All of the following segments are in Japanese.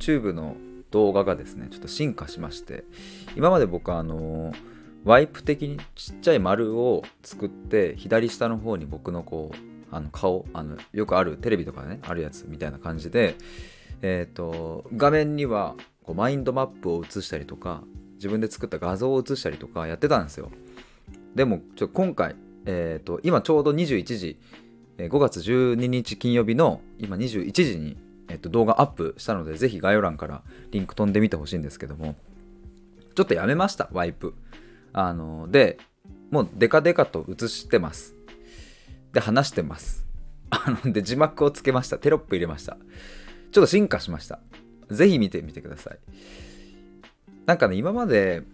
YouTube の動画がですねちょっと進化しまして、今まで僕はワイプ的にちっちゃい丸を作って左下の方に僕のこう顔よくあるテレビとかねあるやつみたいな感じで、画面にはこうマインドマップを映したりとか自分で作った画像を映したりとかやってたんですよ。でも今回、今ちょうど21時、5月12日金曜日の今21時に、動画アップしたので、ぜひ概要欄からリンク飛んでみてほしいんですけども、ちょっとやめましたワイプ。でもうデカデカと映してます。で話してます。で字幕をつけました。テロップ入れました。ちょっと進化しました。ぜひ見てみてください。なんかね、今まで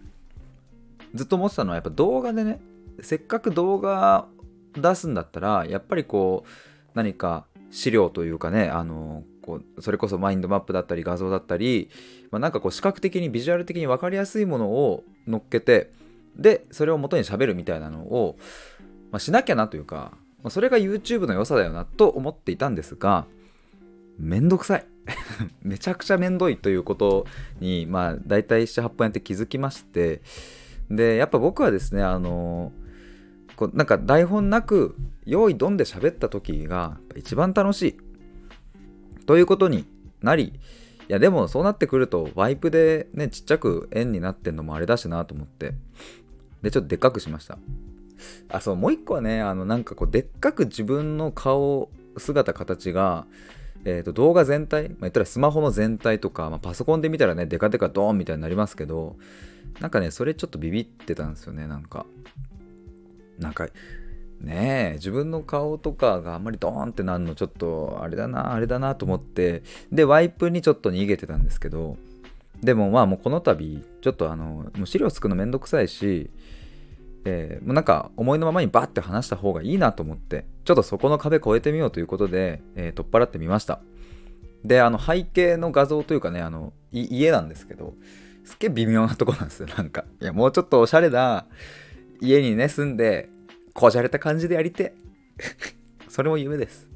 ずっと思ってたのはやっぱ動画でね、せっかく動画出すんだったらやっぱりこう何か資料というかね、こうそれこそマインドマップだったり画像だったり、なんかこう視覚的にビジュアル的に分かりやすいものを乗っけて、でそれを元に喋るみたいなのを、しなきゃなというか、それが YouTube の良さだよなと思っていたんですが、めんどくさいめちゃくちゃめんどいということにだいたい 7,8 本やって気づきまして、でやっぱ僕はですねこうなんか台本なく用意どんで喋った時が一番楽しいということになり、いやでもそうなってくるとワイプでねちっちゃく円になってんのもあれだしなと思って、でちょっとでっかくしました。そう、もう一個はね、なんかこうでっかく自分の顔姿形が動画全体、言ったらスマホの全体とか、パソコンで見たらねデカデカドーンみたいになりますけど、なんかねそれちょっとビビってたんですよね。なんかねえ、自分の顔とかがあんまりドーンってなるのちょっとあれだなと思って、でワイプにちょっと逃げてたんですけど、でももうこの度ちょっともう資料作るのめんどくさいし、もうなんか思いのままにバッて話した方がいいなと思って、ちょっとそこの壁越えてみようということで、取っ払ってみました。で背景の画像というかね、家なんですけど、すっげえ微妙なとこなんですよ。なんかいや、もうちょっとおしゃれな家にね住んでこじゃれた感じでやりてそれも夢です。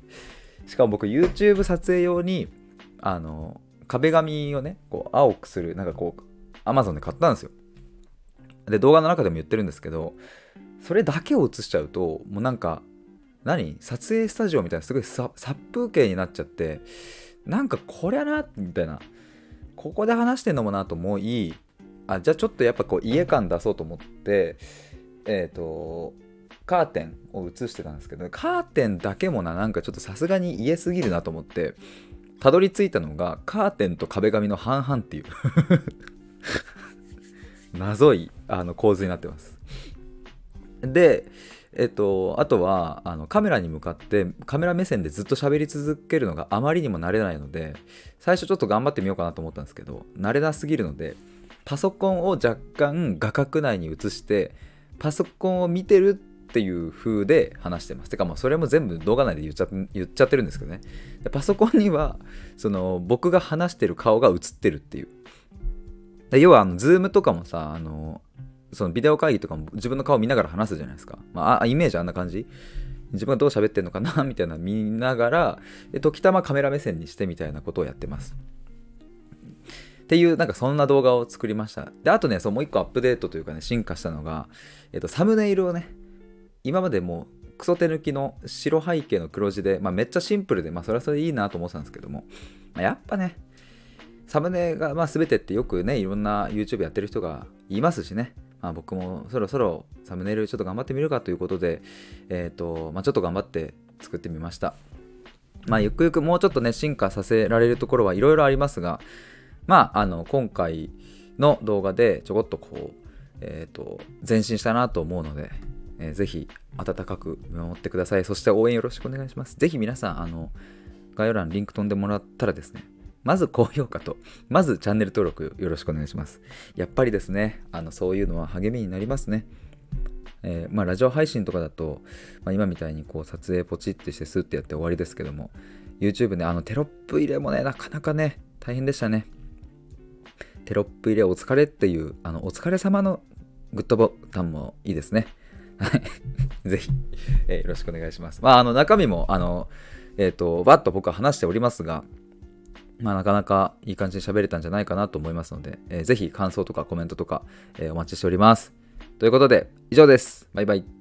しかも僕 YouTube 撮影用に壁紙をねこう青くする、なんかこう Amazon で買ったんですよ。で動画の中でも言ってるんですけど、それだけを映しちゃうともうなんか撮影スタジオみたいなすごい殺風景になっちゃって、なんかこりゃなみたいな、ここで話してんのもなと思い、じゃあちょっとやっぱこう家感出そうと思ってカーテンを映してたんですけど、カーテンだけもなんかちょっとさすがに家すぎるなと思って、たどり着いたのがカーテンと壁紙の半々っていう謎い構図になってます。であとはカメラに向かってカメラ目線でずっと喋り続けるのがあまりにも慣れないので、最初ちょっと頑張ってみようかなと思ったんですけど、慣れなすぎるのでパソコンを若干画角内に移して、パソコンを見てるっていう風で話してます。てかそれも全部動画内で言っちゃってるんですけどね。でパソコンにはその僕が話してる顔が映ってるっていう、要はズームとかもさ、そのビデオ会議とかも自分の顔見ながら話すじゃないですか。イメージあんな感じ。自分がどう喋ってんのかなみたいな見ながら、時たまカメラ目線にしてみたいなことをやってます。っていうなんかそんな動画を作りました。であとね、そうもう一個アップデートというかね進化したのが、サムネイルをね、今までもうクソ手抜きの白背景の黒字で、めっちゃシンプルで、それはそれでいいなと思ってたんですけども、やっぱね。サムネが全てってよくねいろんな YouTube やってる人が言いますしね、僕もそろそろサムネイルちょっと頑張ってみるかということで、ちょっと頑張って作ってみました。ゆくゆくもうちょっとね進化させられるところはいろいろありますが、今回の動画でちょこっとこう、前進したなと思うので、ぜひ温かく見守ってください。そして応援よろしくお願いします。ぜひ皆さん概要欄リンク飛んでもらったらですね、まず高評価と、まずチャンネル登録よろしくお願いします。やっぱりですね、そういうのは励みになりますね。ラジオ配信とかだと、今みたいにこう撮影ポチってしてスッてやって終わりですけども、YouTube ね、テロップ入れもね、なかなかね、大変でしたね。テロップ入れお疲れっていう、お疲れ様のグッドボタンもいいですね。ぜひ、よろしくお願いします。中身も、バッと僕は話しておりますが、まあ、なかなかいい感じに喋れたんじゃないかなと思いますので、ぜひ感想とかコメントとか、お待ちしております。ということで以上です。バイバイ。